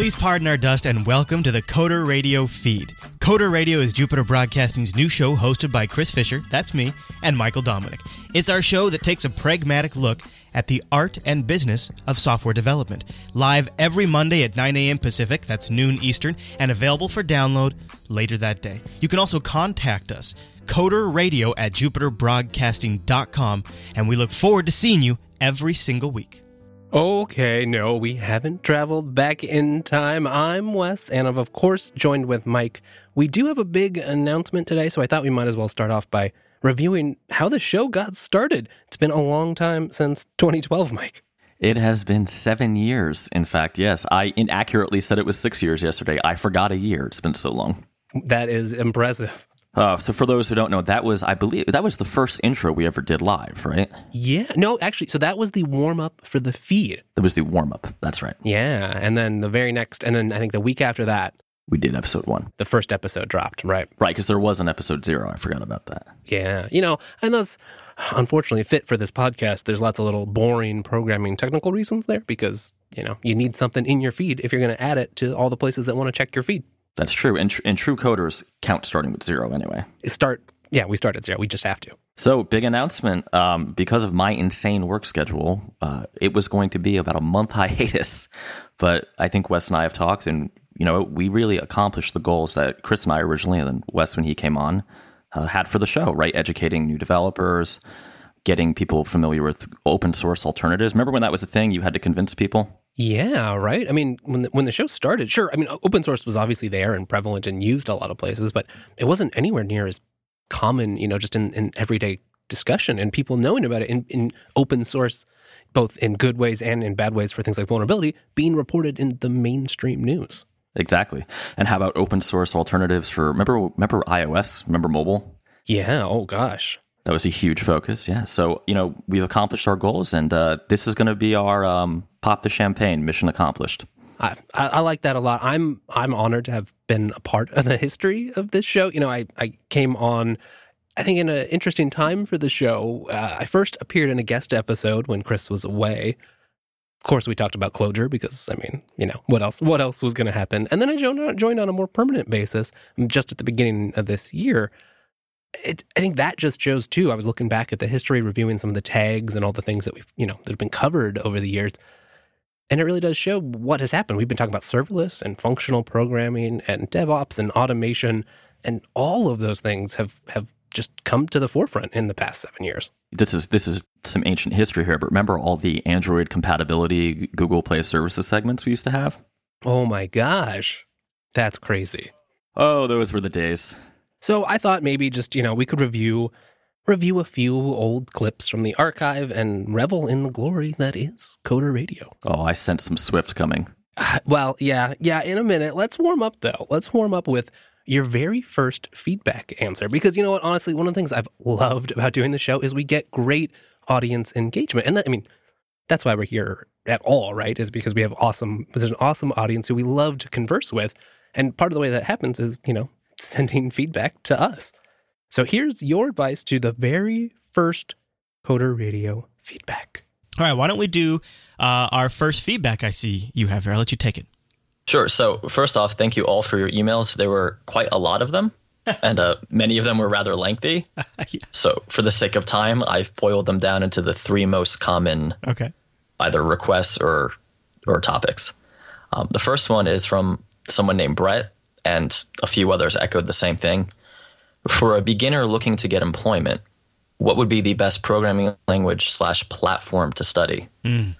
Please pardon our dust and welcome to the Coder Radio feed. Coder Radio is Jupiter Broadcasting's new show hosted by Chris Fisher, that's me, and Michael Dominic. It's our show that takes a pragmatic look at the art and business of software development. Live every Monday at 9 a.m. Pacific, that's noon Eastern, and available for download later that day. You can also contact us, coderradio@jupiterbroadcasting.com, and we look forward to seeing you every single week. Okay, no, we haven't traveled back in time. I'm Wes, and I've, of course, joined with Mike. We do have a big announcement today, so I thought we might as well start off by reviewing how the show got started. It's been a long time since 2012, Mike. It has been 7 years, in fact, yes. I inaccurately said it was 6 years yesterday. I forgot a year. It's been so long. That is impressive. So for those who don't know, that was, I believe, that was the first intro we ever did live, right? Yeah. No, actually, so that was the warm-up for the feed. That was the warm-up. That's right. Yeah. And then the very next, and then I think the week after that, we did episode 1. The first episode dropped, right? Right, because there was an episode 0. I forgot about that. Yeah. You know, and that's unfortunately fit for this podcast. There's lots of little boring programming technical reasons there because, you know, you need something in your feed if you're going to add it to all the places that want to check your feed. That's true. And true coders count starting with 0 anyway. We start at 0. We just have to. So big announcement. Because of my insane work schedule, it was going to be about a month hiatus. But I think Wes and I have talked, and you know, we really accomplished the goals that Chris and I originally, and then Wes when he came on, had for the show, right? Educating new developers, getting people familiar with open source alternatives. Remember when that was a thing? You had to convince people? Yeah, right? I mean, when the show started, sure, I mean, open source was obviously there and prevalent and used a lot of places, but it wasn't anywhere near as common, you know, just in everyday discussion and people knowing about it in open source, both in good ways and in bad ways for things like vulnerability, being reported in the mainstream news. Exactly. And how about open source alternatives for, remember iOS? Remember mobile? Yeah, oh gosh. That was a huge focus, yeah. So, you know, we've accomplished our goals, and this is going to be our pop the champagne, mission accomplished. I like that a lot. I'm honored to have been a part of the history of this show. You know, I came on, I think, in an interesting time for the show. I first appeared in a guest episode when Chris was away. Of course, we talked about Clojure because, I mean, you know, what else was going to happen? And then I joined on a more permanent basis just at the beginning of this year. I think that just shows, too, I was looking back at the history, reviewing some of the tags and all the things that we've, you know, that have been covered over the years. And it really does show what has happened. We've been talking about serverless and functional programming and DevOps and automation, and all of those things have just come to the forefront in the past 7 years. This is some ancient history here, but remember all the Android compatibility Google Play services segments we used to have? Oh my gosh, that's crazy. Oh, those were the days. So I thought maybe just, you know, we could review a few old clips from the archive and revel in the glory that is Coder Radio. Oh, I sense some Swift coming. Well, yeah, in a minute. Let's warm up, though. Let's warm up with your very first feedback answer. Because, you know what, honestly, one of the things I've loved about doing the show is we get great audience engagement. And, that's why we're here at all, right, is because we have there's an awesome audience who we love to converse with. And part of the way that happens is, you know, sending feedback to us. So here's your advice to the very first Coder Radio feedback. All right, why don't we do our first feedback I see you have here. I'll let you take it. Sure. So first off, thank you all for your emails. There were quite a lot of them, and many of them were rather lengthy. Yeah. So for the sake of time, I've boiled them down into the 3 most common either requests or topics. The first one is from someone named Brett, and a few others echoed the same thing. For a beginner looking to get employment, what would be the best programming language / platform to study? Mm.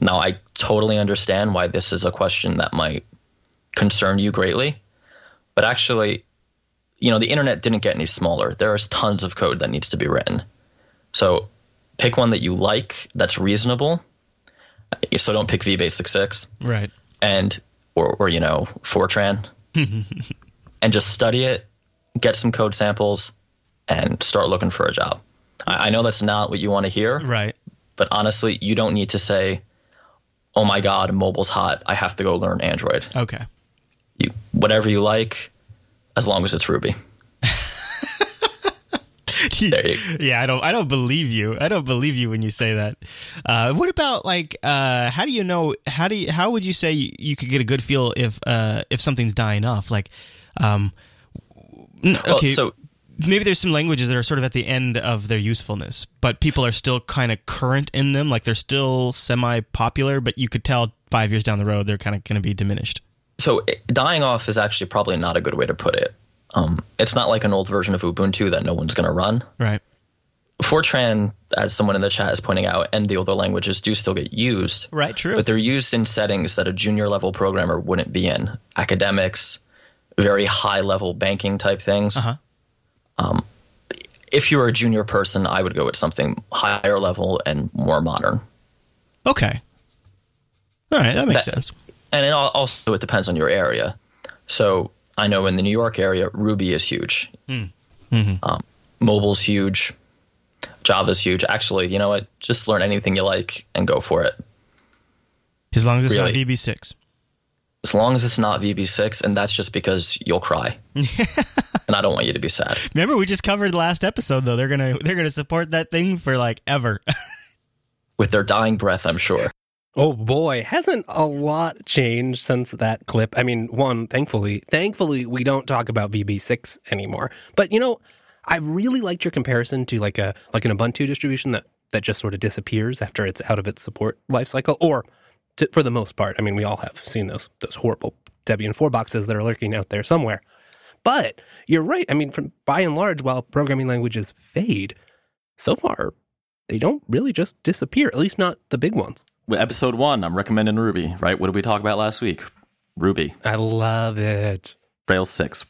Now, I totally understand why this is a question that might concern you greatly. But actually, you know, the internet didn't get any smaller. There is tons of code that needs to be written. So pick one that you like, that's reasonable. So don't pick VB6. Right. And, or you know, Fortran. And just study it, get some code samples, and start looking for a job. I know that's not what you want to hear, right? But honestly, you don't need to say, oh my God, mobile's hot, I have to go learn Android. Okay. Whatever you like, as long as it's Ruby. Yeah, I don't believe you. I don't believe you when you say that. What about like how do you know? How would you say you could get a good feel if something's dying off? Like, okay, well, so maybe there's some languages that are sort of at the end of their usefulness, but people are still kind of current in them. Like they're still semi-popular, but you could tell 5 years down the road they're kind of going to be diminished. So dying off is actually probably not a good way to put it. It's not like an old version of Ubuntu that no one's going to run. Right. Fortran, as someone in the chat is pointing out, and the older languages do still get used. Right, true. But they're used in settings that a junior level programmer wouldn't be in. Academics, very high level banking type things. Uh-huh. If you're a junior person, I would go with something higher level and more modern. Okay. All right, that makes sense. And it also, it depends on your area. So I know in the New York area, Ruby is huge. Mm. Mm-hmm. Mobile's huge. Java's huge. Actually, you know what? Just learn anything you like and go for it. As long as it's not VB6. As long as it's not VB6, and that's just because you'll cry. And I don't want you to be sad. Remember, we just covered last episode, though. They're gonna support that thing for, like, ever. With their dying breath, I'm sure. Oh boy, hasn't a lot changed since that clip? I mean, one, thankfully we don't talk about VB6 anymore. But you know, I really liked your comparison to like an Ubuntu distribution that just sort of disappears after it's out of its support lifecycle, or for the most part. I mean, we all have seen those horrible Debian 4 boxes that are lurking out there somewhere. But you're right. I mean, by and large, while programming languages fade, so far they don't really just disappear. At least not the big ones. Episode 1, I'm recommending Ruby, right? What did we talk about last week? Ruby. I love it. Rails 6.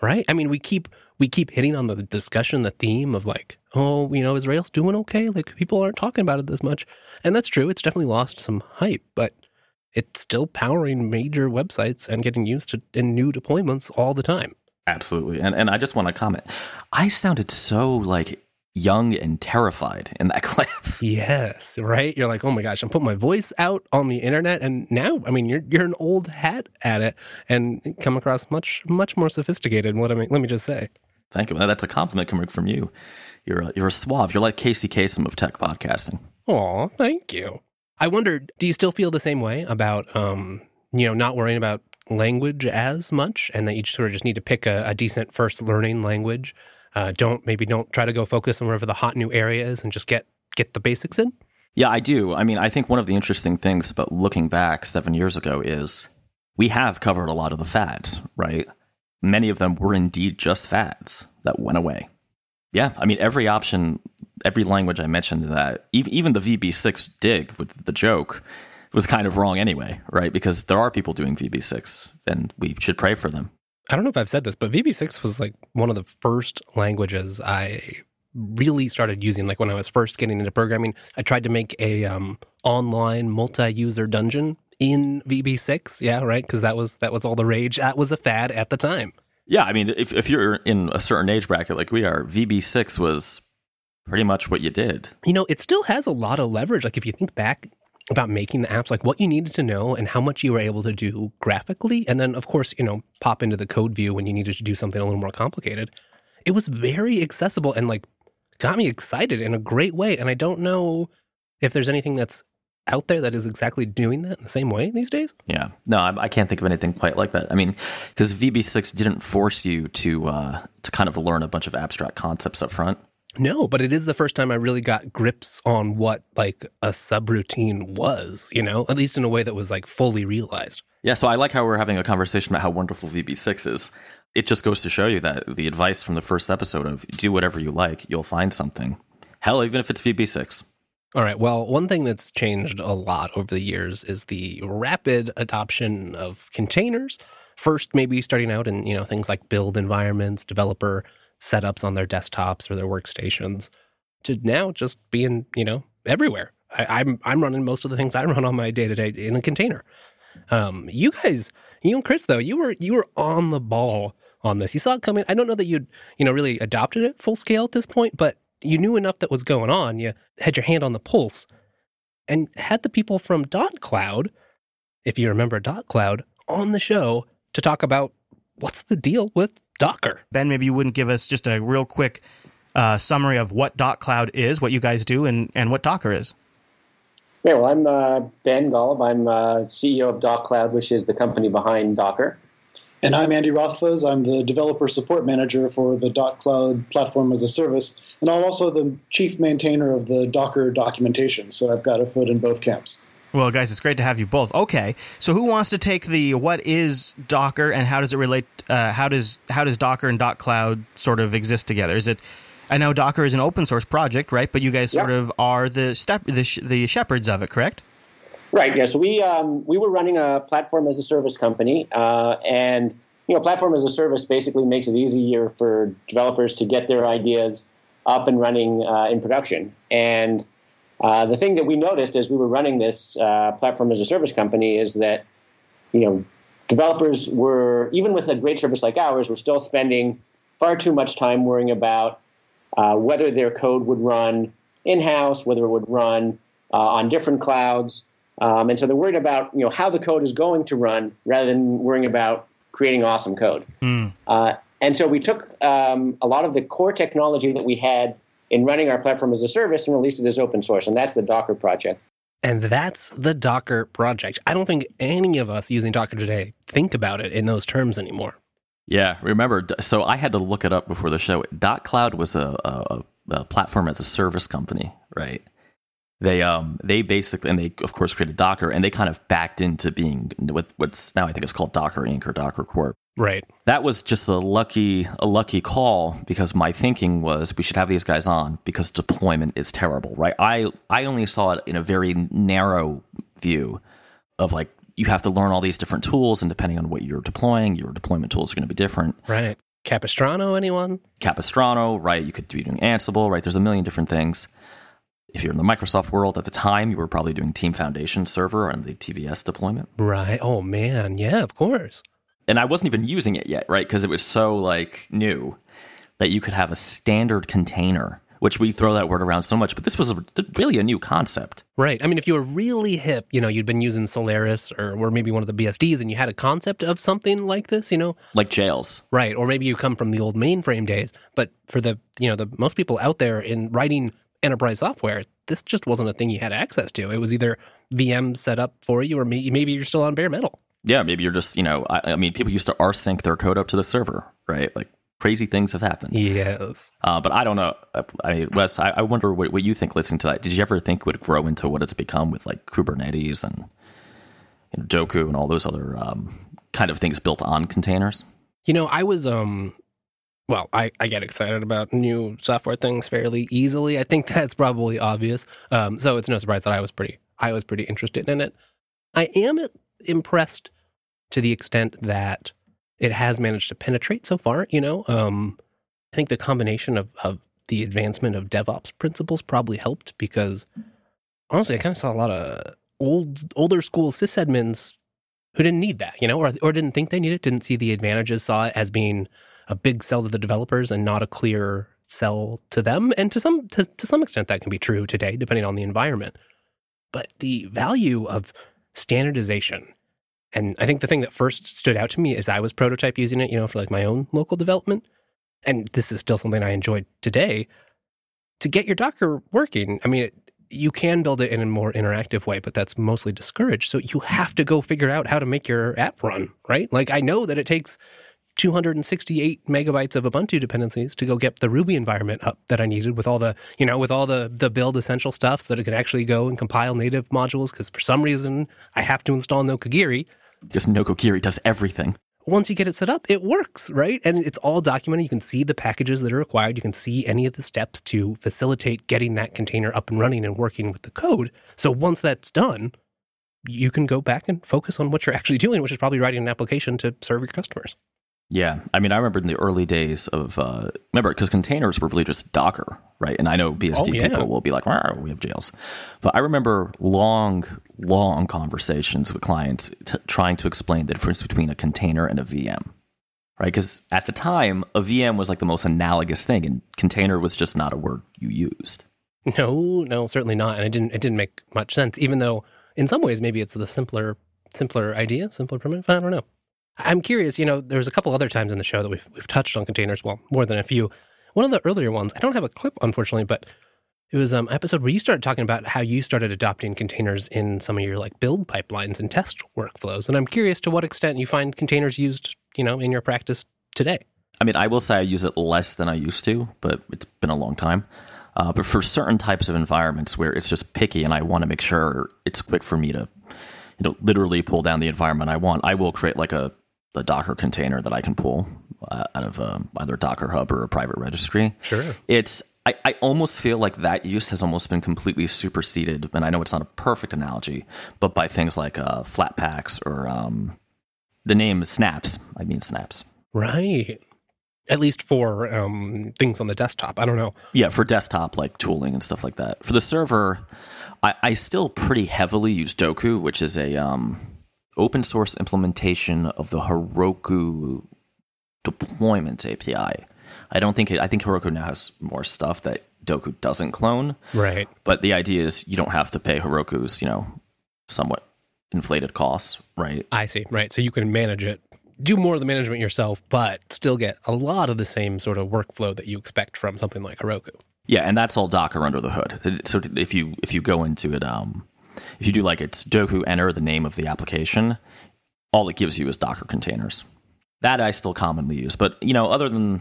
Right? I mean, we keep hitting on the discussion, the theme of like, oh, you know, is Rails doing okay? Like, people aren't talking about it this much. And that's true. It's definitely lost some hype, but it's still powering major websites and getting used to in new deployments all the time. Absolutely. And I just want to comment. I sounded so like young and terrified in that clip. Yes, right? You're like, oh my gosh, I'm putting my voice out on the internet, and now, I mean, you're an old hat at it and come across much, much more sophisticated, let me just say. Thank you. That's a compliment coming from you. You're a suave. You're like Casey Kasem of tech podcasting. Aw, thank you. I wonder, do you still feel the same way about, you know, not worrying about language as much, and that you sort of just need to pick a decent first learning language? Don't try to go focus on wherever the hot new area is and just get the basics in? Yeah, I do. I mean, I think one of the interesting things about looking back 7 years ago is we have covered a lot of the fads, right? Many of them were indeed just fads that went away. Yeah, I mean, every option, every language I mentioned that, even the VB6 dig with the joke was kind of wrong anyway, right? Because there are people doing VB6 and we should pray for them. I don't know if I've said this, but VB6 was like one of the first languages I really started using. Like when I was first getting into programming, I tried to make a online multi-user dungeon in VB6. Yeah, right? Because that was all the rage. That was a fad at the time. Yeah, I mean, if you're in a certain age bracket like we are, VB6 was pretty much what you did. You know, it still has a lot of leverage. Like if you think back about making the apps, like what you needed to know and how much you were able to do graphically. And then, of course, you know, pop into the code view when you needed to do something a little more complicated. It was very accessible and like got me excited in a great way. And I don't know if there's anything that's out there that is exactly doing that in the same way these days. Yeah. No, I can't think of anything quite like that. I mean, because VB6 didn't force you to kind of learn a bunch of abstract concepts up front. No, but it is the first time I really got grips on what like a subroutine was, you know, at least in a way that was like fully realized. Yeah, so I like how we're having a conversation about how wonderful VB6 is. It just goes to show you that the advice from the first episode of do whatever you like, you'll find something. Hell, even if it's VB6. All right, well, one thing that's changed a lot over the years is the rapid adoption of containers. First, maybe starting out in, you know, things like build environments, developer setups on their desktops or their workstations, to now just being, you know, everywhere. I'm running most of the things I run on my day-to-day in a container. You guys, you know, Chris, though, you were on the ball on this. You saw it coming. I don't know that you'd, you know, really adopted it full scale at this point, but you knew enough that was going on. You had your hand on the pulse and had the people from dotCloud, if you remember dotCloud, on the show to talk about what's the deal with Docker. Ben, maybe you wouldn't give us just a real quick summary of what dotCloud is, what you guys do, and what Docker is. Yeah, well, I'm Ben Golub. I'm CEO of dotCloud, which is the company behind Docker. And I'm Andy Rothfuss. I'm the developer support manager for the dotCloud platform as a service. And I'm also the chief maintainer of the Docker documentation. So I've got a foot in both camps. Well, guys, it's great to have you both. Okay, so who wants to take the what is Docker and how does it relate? How does Docker and dotCloud sort of exist together? Is it? I know Docker is an open source project, right? But you guys sort of are the shepherds of it, correct? Right. Yeah. So we were running a platform as a service company, and platform as a service basically makes it easier for developers to get their ideas up and running in production. And the thing that we noticed as we were running this platform as a service company is that, developers were, even with a great service like ours, were still spending far too much time worrying about whether their code would run in-house, whether it would run on different clouds. And so they're worried about, how the code is going to run rather than worrying about creating awesome code. And so we took a lot of the core technology that we had in running our platform as a service and released it as open source. And that's the Docker project. And that's the Docker project. I don't think any of us using Docker today think about it in those terms anymore. Yeah, remember, so I had to look it up before the show. dotCloud was a platform as a service company, right? They basically, and they of course created Docker, and they kind of backed into being what's now I think it's called Docker Inc. or Docker Corp. Right. That was just a lucky call, because my thinking was we should have these guys on because deployment is terrible, right? I only saw it in a very narrow view of like you have to learn all these different tools, and depending on what you're deploying, your deployment tools are going to be different. Right. Capistrano, anyone? Capistrano, right? You could be doing Ansible, right? There's a million different things. If you're in the Microsoft world at the time, you were probably doing Team Foundation Server and the TVS deployment. Right. Oh, man. Yeah, of course. And I wasn't even using it yet, right? Because it was so, new that you could have a standard container, which we throw that word around so much. But this was really a new concept. Right. I mean, if you were really hip, you'd been using Solaris or maybe one of the BSDs and you had a concept of something like this, Like jails. Right. Or maybe you come from the old mainframe days. But for the, the most people out there in writing enterprise software, this just wasn't a thing you had access to. It was either VM set up for you, or maybe you're still on bare metal. Yeah, maybe you're just, people used to rsync their code up to the server, right? Like crazy things have happened. Yes. But I don't know. Wes, I wonder what you think listening to that. Did you ever think it would grow into what it's become with like Kubernetes and Dokku and all those other kind of things built on containers? I was... Well, I get excited about new software things fairly easily. I think that's probably obvious. So it's no surprise that I was pretty interested in it. I am impressed to the extent that it has managed to penetrate so far. I think the combination of the advancement of DevOps principles probably helped, because honestly, I kind of saw a lot of older school sysadmins who didn't need that, or didn't think they needed it, didn't see the advantages, saw it as being a big sell to the developers and not a clear sell to them. And to some extent, that can be true today, depending on the environment. But the value of standardization, and I think the thing that first stood out to me is I was prototype using it, for my own local development. And this is still something I enjoyed today. To get your Docker working, you can build it in a more interactive way, but that's mostly discouraged. So you have to go figure out how to make your app run, right? I know that it takes 268 megabytes of Ubuntu dependencies to go get the Ruby environment up that I needed with all the, the build essential stuff so that it could actually go and compile native modules, because for some reason I have to install Nokogiri. Because Nokogiri does everything. Once you get it set up, it works, right? And it's all documented. You can see the packages that are required. You can see any of the steps to facilitate getting that container up and running and working with the code. So once that's done, you can go back and focus on what you're actually doing, which is probably writing an application to serve your customers. Yeah, I remember in the early days of, because containers were really just Docker, right? And I know BSD people will be like, we have jails. But I remember long conversations with clients trying to explain the difference between a container and a VM, right? Because at the time, a VM was like the most analogous thing, and container was just not a word you used. No, certainly not. And it didn't make much sense, even though in some ways maybe it's the simpler idea, simpler primitive, I don't know. I'm curious, there's a couple other times in the show that we've touched on containers, well, more than a few. one of the earlier ones. I don't have a clip, unfortunately, but it was an episode where you started talking about how you started adopting containers in some of your like build pipelines and test workflows. And I'm curious to what extent you find containers used, you know, in your practice today. I mean, I will say I use it less than I used to, but it's been a long time. But for certain types of environments where it's just picky and I want to make sure it's quick for me to, you know, literally pull down the environment I want, I will create like a Docker container that I can pull out of either Docker Hub or a private registry. Sure. I almost feel like that use has almost been completely superseded, and I know it's not a perfect analogy, but by things like Flatpaks or the name is Snaps. I mean Snaps. Right. At least for things on the desktop. I don't know. Yeah, for desktop, like tooling and stuff like that. For the server, I still pretty heavily use Dokku, which is a open source implementation of the Heroku deployment API. I think Heroku now has more stuff that Dokku doesn't clone. Right. But the idea is you don't have to pay Heroku's, you know, somewhat inflated costs, right? I see. Right. So you can manage it. Do more of the management yourself, but still get a lot of the same sort of workflow that you expect from something like Heroku. Yeah, and that's all Docker under the hood. So if you go into it, if you do like it's Dokku enter the name of the application, all it gives you is Docker containers. That I still commonly use, but you know, other than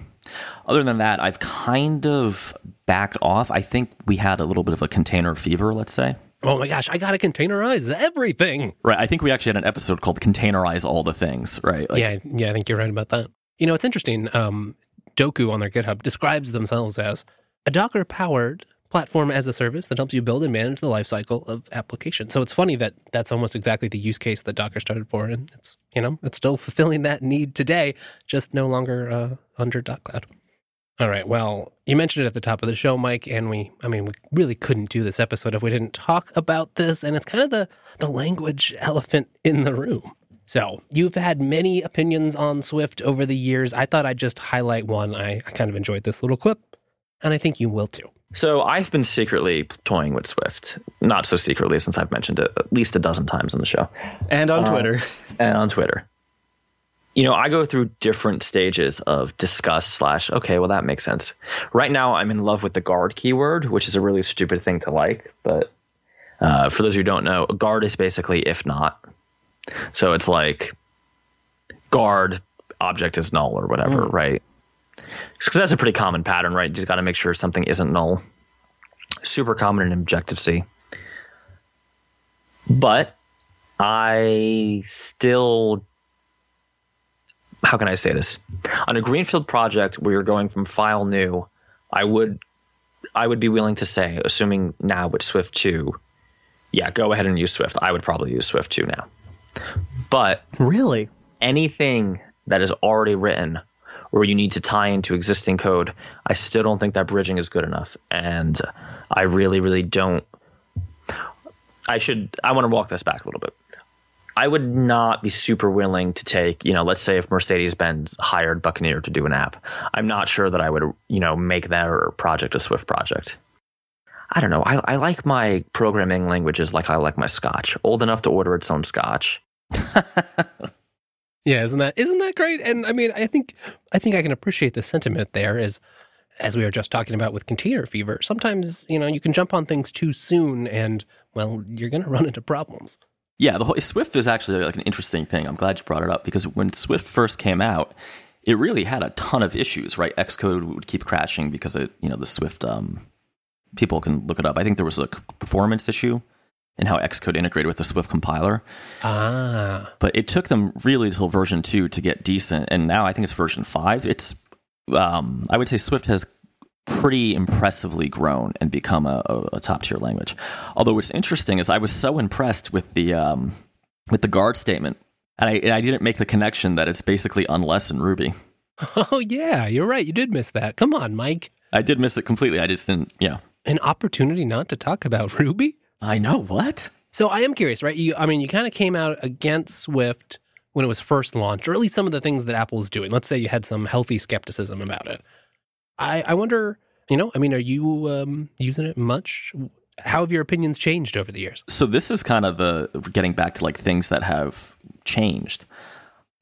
that, I've kind of backed off. I think we had a little bit of a container fever, let's say. Oh my gosh, I got to containerize everything. Right. I think we actually had an episode called Containerize All the Things, right? Like, yeah, I think you're right about that. You know, it's interesting. Dokku on their GitHub describes themselves as a Docker-powered platform as a service that helps you build and manage the lifecycle of applications. So it's funny that that's almost exactly the use case that Docker started for, and it's, you know, it's still fulfilling that need today, just no longer under dotCloud. All right, well, you mentioned it at the top of the show, Mike, and we really couldn't do this episode if we didn't talk about this, and it's kind of the language elephant in the room. So you've had many opinions on Swift over the years. I thought I'd just highlight one. I kind of enjoyed this little clip, and I think you will too. So I've been secretly toying with Swift, not so secretly since I've mentioned it at least a dozen times on the show. And on Twitter. You know, I go through different stages of disgust / okay, well, that makes sense. Right now, I'm in love with the guard keyword, which is a really stupid thing to like. But for those who don't know, guard is basically if not. So it's like guard object is null or whatever, right? Because that's a pretty common pattern, right? You just got to make sure something isn't null. Super common in Objective C. But I still... How can I say this? On a greenfield project where you're going from file new, I would be willing to say, assuming now with Swift 2, yeah, go ahead and use Swift. I would probably use Swift 2 now. But really, anything that is already written where you need to tie into existing code, I still don't think that bridging is good enough. And I really, really don't. I want to walk this back a little bit. I would not be super willing to take, you know, let's say if Mercedes-Benz hired Buccaneer to do an app, I'm not sure that I would, you know, make their project a Swift project. I don't know. I like my programming languages like I like my scotch. Old enough to order its own scotch. Yeah, isn't that great? And I mean, I think I can appreciate the sentiment there is, as we were just talking about with container fever, sometimes, you know, you can jump on things too soon and, well, you're going to run into problems. Yeah, Swift is actually like an interesting thing. I'm glad you brought it up because when Swift first came out, it really had a ton of issues, right? Xcode would keep crashing because it, you know, the Swift people can look it up. I think there was a performance issue in how Xcode integrated with the Swift compiler. Ah. But it took them really till version 2 to get decent, and now I think it's version 5. It's I would say Swift has pretty impressively grown and become a top-tier language. Although what's interesting is I was so impressed with the guard statement, and I didn't make the connection that it's basically unless in Ruby. Oh, yeah, you're right. You did miss that. Come on, Mike. I did miss it completely. I just didn't, yeah. An opportunity not to talk about Ruby? I know, what? So I am curious, right? You kind of came out against Swift when it was first launched, or at least some of the things that Apple was doing. Let's say you had some healthy skepticism about it. I wonder, you know, I mean, are you using it much? How have your opinions changed over the years? So this is kind of getting back to like things that have changed.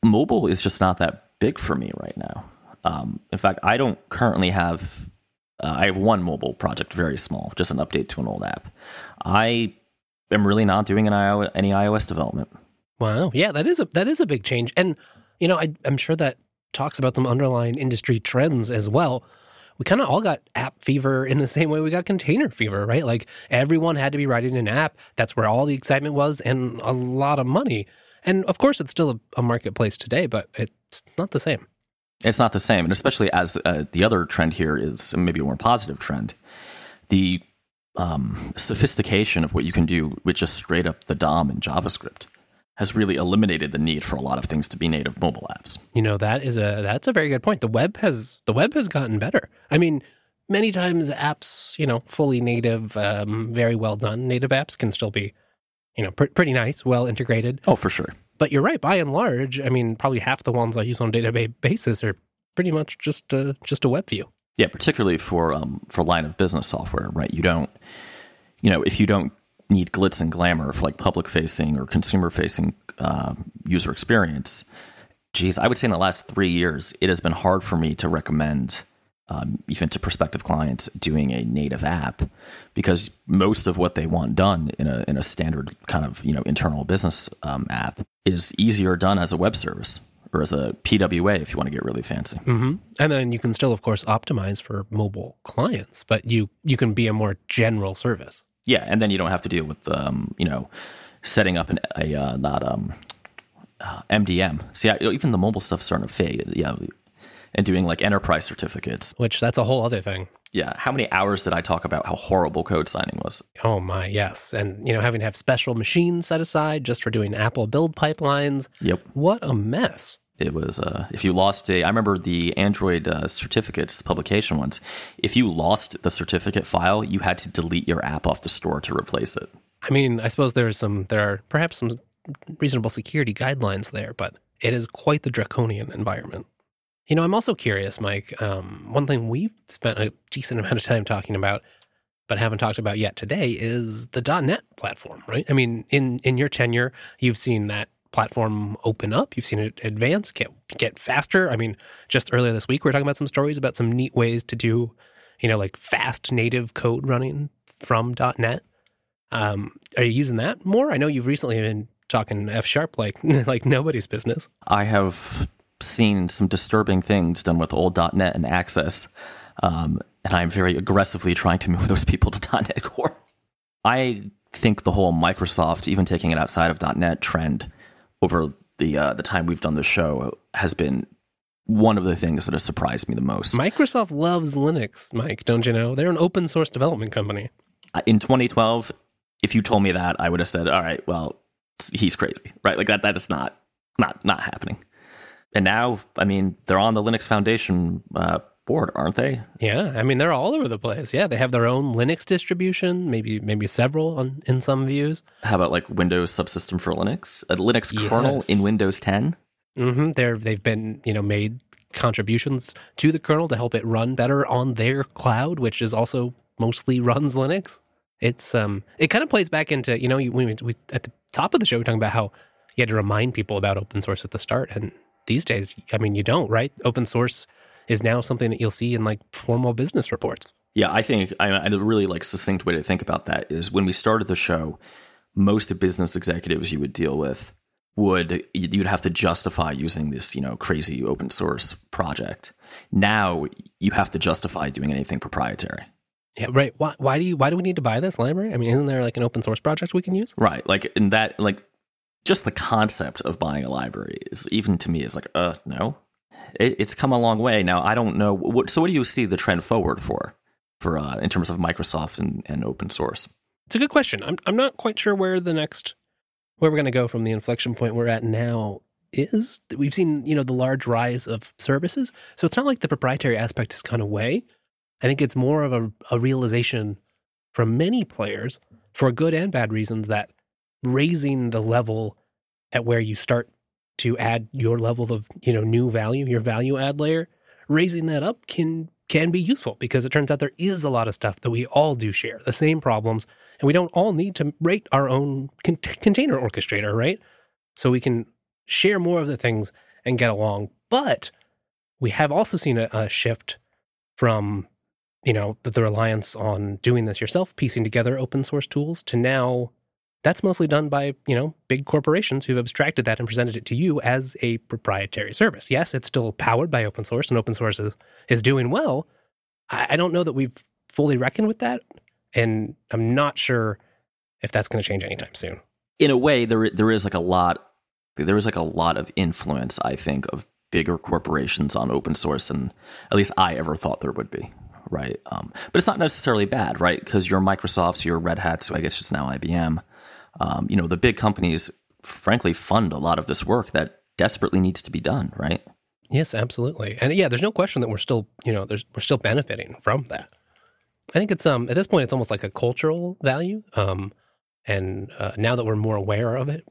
Mobile is just not that big for me right now. In fact, I don't currently have, I have one mobile project, very small, just an update to an old app. I am really not doing any iOS development. Wow. Yeah, that is a big change. And, you know, I'm sure that talks about some underlying industry trends as well. We kind of all got app fever in the same way we got container fever, right? Like everyone had to be writing an app. That's where all the excitement was and a lot of money. And of course, it's still a marketplace today, but it's not the same. It's not the same. And especially as the other trend here is maybe a more positive trend, the sophistication of what you can do with just straight up the DOM in JavaScript has really eliminated the need for a lot of things to be native mobile apps. You know, that's a very good point. The web has gotten better. I mean, many times apps, you know, fully native, very well done native apps can still be, you know, pretty nice, well integrated. Oh, for sure. But you're right. By and large, I mean, probably half the ones I use on a day-to-day basis are pretty much just a web view. Yeah, particularly for line of business software, right? You don't, you know, if you don't need glitz and glamour for like public-facing or consumer-facing user experience. Geez, I would say in the last 3 years, it has been hard for me to recommend even to prospective clients doing a native app because most of what they want done in a standard kind of, you know, internal business app is easier done as a web service or as a PWA if you want to get really fancy. Mm-hmm. And then you can still, of course, optimize for mobile clients, but you can be a more general service. Yeah, and then you don't have to deal with, you know, setting up MDM. See, even the mobile stuff's starting to fade, yeah, and doing like enterprise certificates. Which, that's a whole other thing. Yeah, how many hours did I talk about how horrible code signing was? Oh my, yes. And, you know, having to have special machines set aside just for doing Apple build pipelines. Yep. What a mess. It was, if you lost I remember the Android certificates, the publication ones, if you lost the certificate file, you had to delete your app off the store to replace it. I mean, I suppose there are perhaps some reasonable security guidelines there, but it is quite the draconian environment. You know, I'm also curious, Mike, one thing we've spent a decent amount of time talking about, but haven't talked about yet today is the .NET platform, right? I mean, in your tenure, you've seen that platform open up. You've seen it advance, get faster. I mean, just earlier this week, we were talking about some stories about some neat ways to do, you know, like fast native code running from .NET. Are you using that more? I know you've recently been talking F# like nobody's business. I have seen some disturbing things done with old .NET and Access, and I'm very aggressively trying to move those people to .NET Core. I think the whole Microsoft, even taking it outside of .NET trend, over the time we've done the show has been one of the things that has surprised me the most. Microsoft loves Linux, Mike, don't you know? They're an open source development company. In 2012, if you told me that, I would have said, all right, well, he's crazy, right? Like that is not happening. And now, I mean, they're on the Linux Foundation board, aren't they? Yeah, I mean, they're all over the place. Yeah, they have their own Linux distribution, maybe several in some views. How about like Windows subsystem for Linux? A Linux kernel in Windows 10? Mm-hmm. They've been, you know, made contributions to the kernel to help it run better on their cloud, which is also mostly runs Linux. It's it kind of plays back into, you know, we at the top of the show, we're talking about how you had to remind people about open source at the start. And these days, I mean, you don't, right? Open source is now something that you'll see in like formal business reports. Yeah, I think a really like succinct way to think about that is when we started the show, most of business executives you would deal with you'd have to justify using this, you know, crazy open source project. Now you have to justify doing anything proprietary. Yeah, right. Why do we need to buy this library? I mean, isn't there like an open source project we can use? Right. Like in that, like just the concept of buying a library is even to me is like, no. It's come a long way now. I don't know. So what do you see the trend forward for in terms of Microsoft and open source? It's a good question. I'm not quite sure where we're going to go from the inflection point we're at now is. We've seen, you know, the large rise of services. So it's not like the proprietary aspect has gone away. I think it's more of a realization from many players for good and bad reasons that raising the level at where you start to add your level of, you know, new value, your value add layer, raising that up can be useful because it turns out there is a lot of stuff that we all do share, the same problems, and we don't all need to rate our own container orchestrator, right? So we can share more of the things and get along. But we have also seen a shift from, you know, the reliance on doing this yourself, piecing together open source tools, to now that's mostly done by, you know, big corporations who've abstracted that and presented it to you as a proprietary service. Yes, it's still powered by open source, and open source is doing well. I don't know that we've fully reckoned with that, and I'm not sure if that's going to change anytime soon. In a way, there is like a lot of influence, I think, of bigger corporations on open source than at least I ever thought there would be, right? But it's not necessarily bad, right? Because your Microsofts, your Red Hats, so I guess it's now IBM. You know, the big companies, frankly, fund a lot of this work that desperately needs to be done, right? Yes, absolutely. And yeah, there's no question that we're still, you know, we're still benefiting from that. I think it's at this point it's almost like a cultural value, and now that we're more aware of it,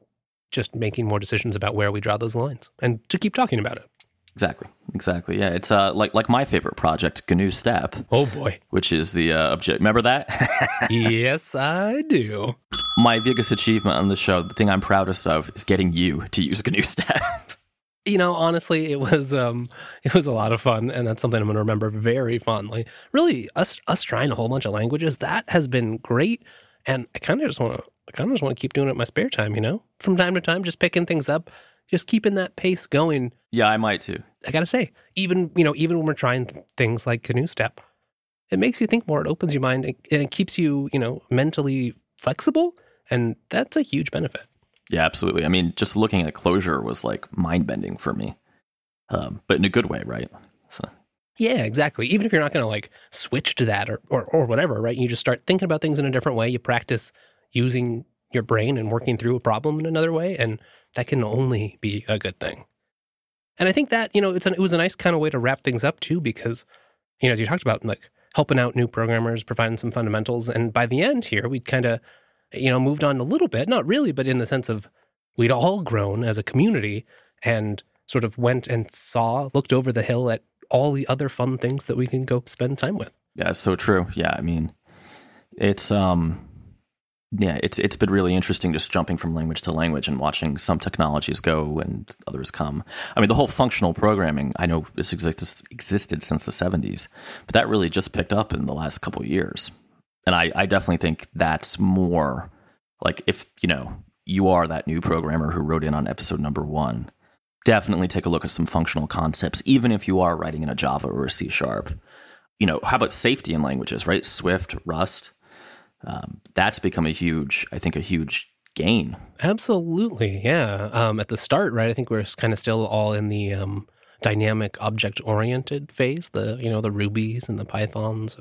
just making more decisions about where we draw those lines and to keep talking about it. Exactly. Yeah, it's like my favorite project, GNUstep. Oh boy, which is the object. Remember that? Yes, I do. My biggest achievement on the show, the thing I'm proudest of, is getting you to use GNUstep. You know, honestly, it was a lot of fun, and that's something I'm going to remember very fondly. Really, us trying a whole bunch of languages, that has been great, and I kind of just want to keep doing it in my spare time, you know? From time to time, just picking things up, just keeping that pace going. Yeah, I might too. I got to say, even when we're trying things like GNUstep, it makes you think more, it opens your mind, and it keeps you, you know, mentally flexible, and that's a huge benefit. Yeah, absolutely. I mean, just looking at Clojure was like mind-bending for me, but in a good way, right? So. Yeah, exactly. Even if you're not going to like switch to that or whatever, right? You just start thinking about things in a different way. You practice using your brain and working through a problem in another way, and that can only be a good thing. And I think that, you know, it was a nice kind of way to wrap things up too, because, you know, as you talked about, like helping out new programmers, providing some fundamentals, and by the end here, we kind of, you know, moved on a little bit, not really, but in the sense of we'd all grown as a community and sort of went and looked over the hill at all the other fun things that we can go spend time with. Yeah, so true. Yeah, I mean, it's it's been really interesting just jumping from language to language and watching some technologies go and others come. I mean, the whole functional programming, I know this existed since the 70s, but that really just picked up in the last couple of years. And I definitely think that's more like, if, you know, you are that new programmer who wrote in on episode number 1, definitely take a look at some functional concepts, even if you are writing in a Java or a C#. You know, how about safety in languages, right? Swift, Rust. That's become a huge gain. Absolutely, yeah. At the start, right, I think we're kind of still all in the dynamic object-oriented phase, the Rubies and the Pythons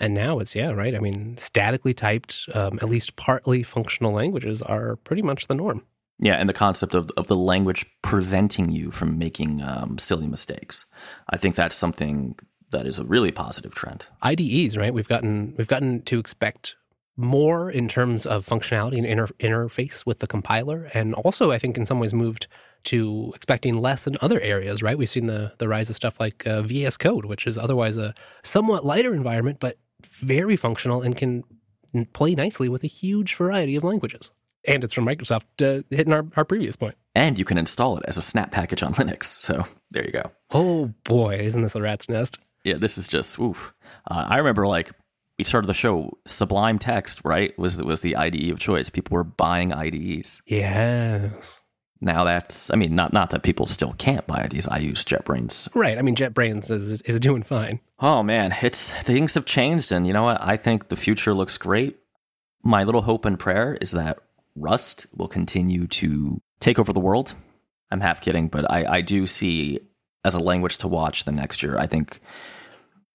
And now it's, yeah, right? I mean, statically typed, at least partly functional languages are pretty much the norm. Yeah, and the concept of the language preventing you from making silly mistakes. I think that's something that is a really positive trend. IDEs, right? We've gotten to expect more in terms of functionality and interface with the compiler, and also I think in some ways moved to expecting less in other areas, right? We've seen the rise of stuff like VS Code, which is otherwise a somewhat lighter environment, but very functional and can play nicely with a huge variety of languages. And it's from Microsoft, hitting our previous point. And you can install it as a snap package on Linux. So there you go. Oh boy, isn't this a rat's nest? Yeah, this is just, oof. I remember like we started the show, Sublime Text, right, was the IDE of choice. People were buying IDEs. Yes. Now that's, I mean, not that people still can't buy these. I use JetBrains. Right. I mean, JetBrains is doing fine. Oh, man. Things have changed. And you know what? I think the future looks great. My little hope and prayer is that Rust will continue to take over the world. I'm half kidding, but I do see, as a language to watch the next year, I think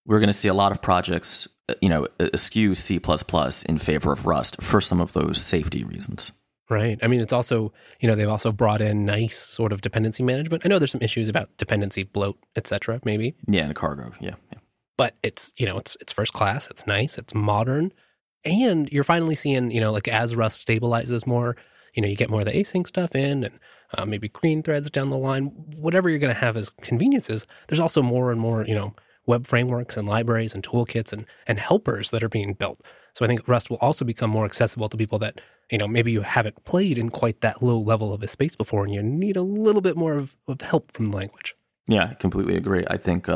we're going to see a lot of projects, you know, eschew C++ in favor of Rust for some of those safety reasons. Right. I mean, it's also, you know, they've also brought in nice sort of dependency management. I know there's some issues about dependency bloat, et cetera, maybe. Yeah, and cargo. Yeah. But it's, you know, it's first class. It's nice. It's modern. And you're finally seeing, you know, like as Rust stabilizes more, you know, you get more of the async stuff in and maybe green threads down the line, whatever you're going to have as conveniences. There's also more and more, you know, web frameworks and libraries and toolkits and helpers that are being built. So I think Rust will also become more accessible to people that, you know, maybe you haven't played in quite that low level of a space before and you need a little bit more of help from the language. Yeah, I completely agree. I think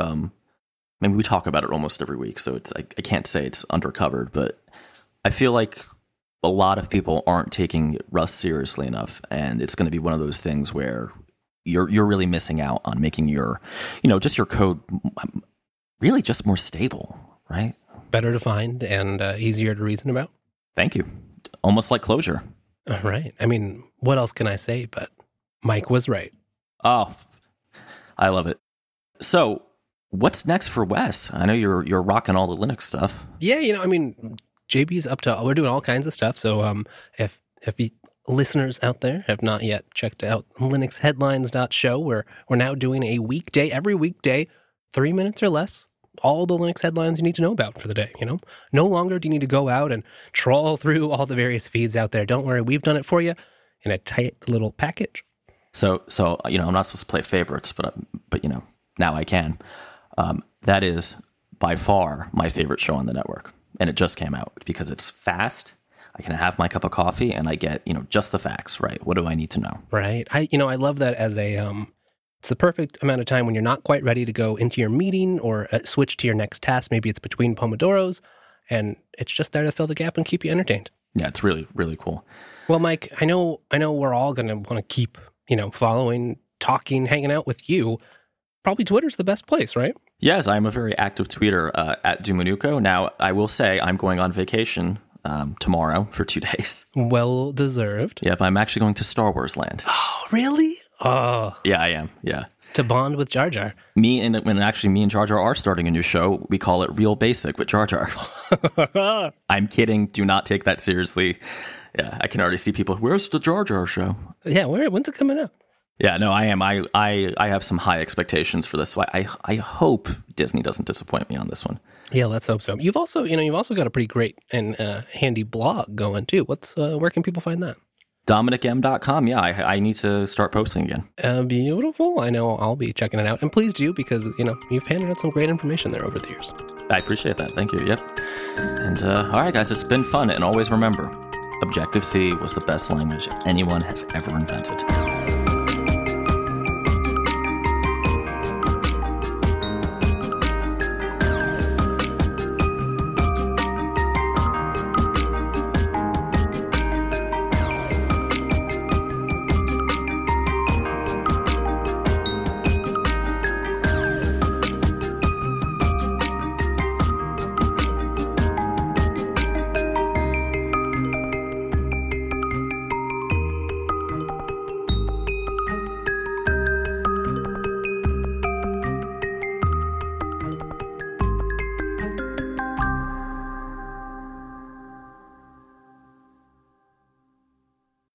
maybe we talk about it almost every week, so it's I can't say it's undercovered, but I feel like a lot of people aren't taking Rust seriously enough, and it's going to be one of those things where you're really missing out on making your, you know, just your code really just more stable, right? Better defined and easier to reason about. Thank you. Almost like Clojure. All right. I mean, what else can I say? But Mike was right. Oh, I love it. So, what's next for Wes? I know you're rocking all the Linux stuff. Yeah, you know, I mean, JB's up to, we're doing all kinds of stuff. So, if you listeners out there have not yet checked out linuxheadlines.show, where we're now doing a weekday, every weekday, 3 minutes or less, all the Linux headlines you need to know about for the day, you know? No longer do you need to go out and trawl through all the various feeds out there. Don't worry, we've done it for you in a tight little package. So you know, I'm not supposed to play favorites, but you know, now I can. That is by far my favorite show on the network, and it just came out because it's fast. I can have my cup of coffee, and I get, you know, just the facts, right? What do I need to know? Right. I love that as a it's the perfect amount of time when you're not quite ready to go into your meeting or switch to your next task. Maybe it's between Pomodoros, and it's just there to fill the gap and keep you entertained. Yeah, it's really, really cool. Well, Mike, I know we're all going to want to keep, you know, following, talking, hanging out with you. Probably Twitter's the best place, right? Yes, I'm a very active tweeter at Dumanuco. Now, I will say I'm going on vacation tomorrow for 2 days. Well deserved. Yep, I'm actually going to Star Wars land. Oh, really? Oh. Yeah, I am. Yeah. To bond with Jar Jar. Me and Jar Jar are starting a new show. We call it Real Basic with Jar Jar. I'm kidding. Do not take that seriously. Yeah, I can already see people. Where's the Jar Jar show? Yeah, when's it coming up? Yeah, no, I am. I have some high expectations for this. So I hope Disney doesn't disappoint me on this one. Yeah, let's hope so. You've also got a pretty great and handy blog going too. Where can people find that? DominicM.com. Yeah, I need to start posting again. Beautiful. I know I'll be checking it out. And please do, because, you know, you've handed out some great information there over the years. I appreciate that. Thank you. Yep. And all right, guys, it's been fun. And always remember, Objective C was the best language anyone has ever invented.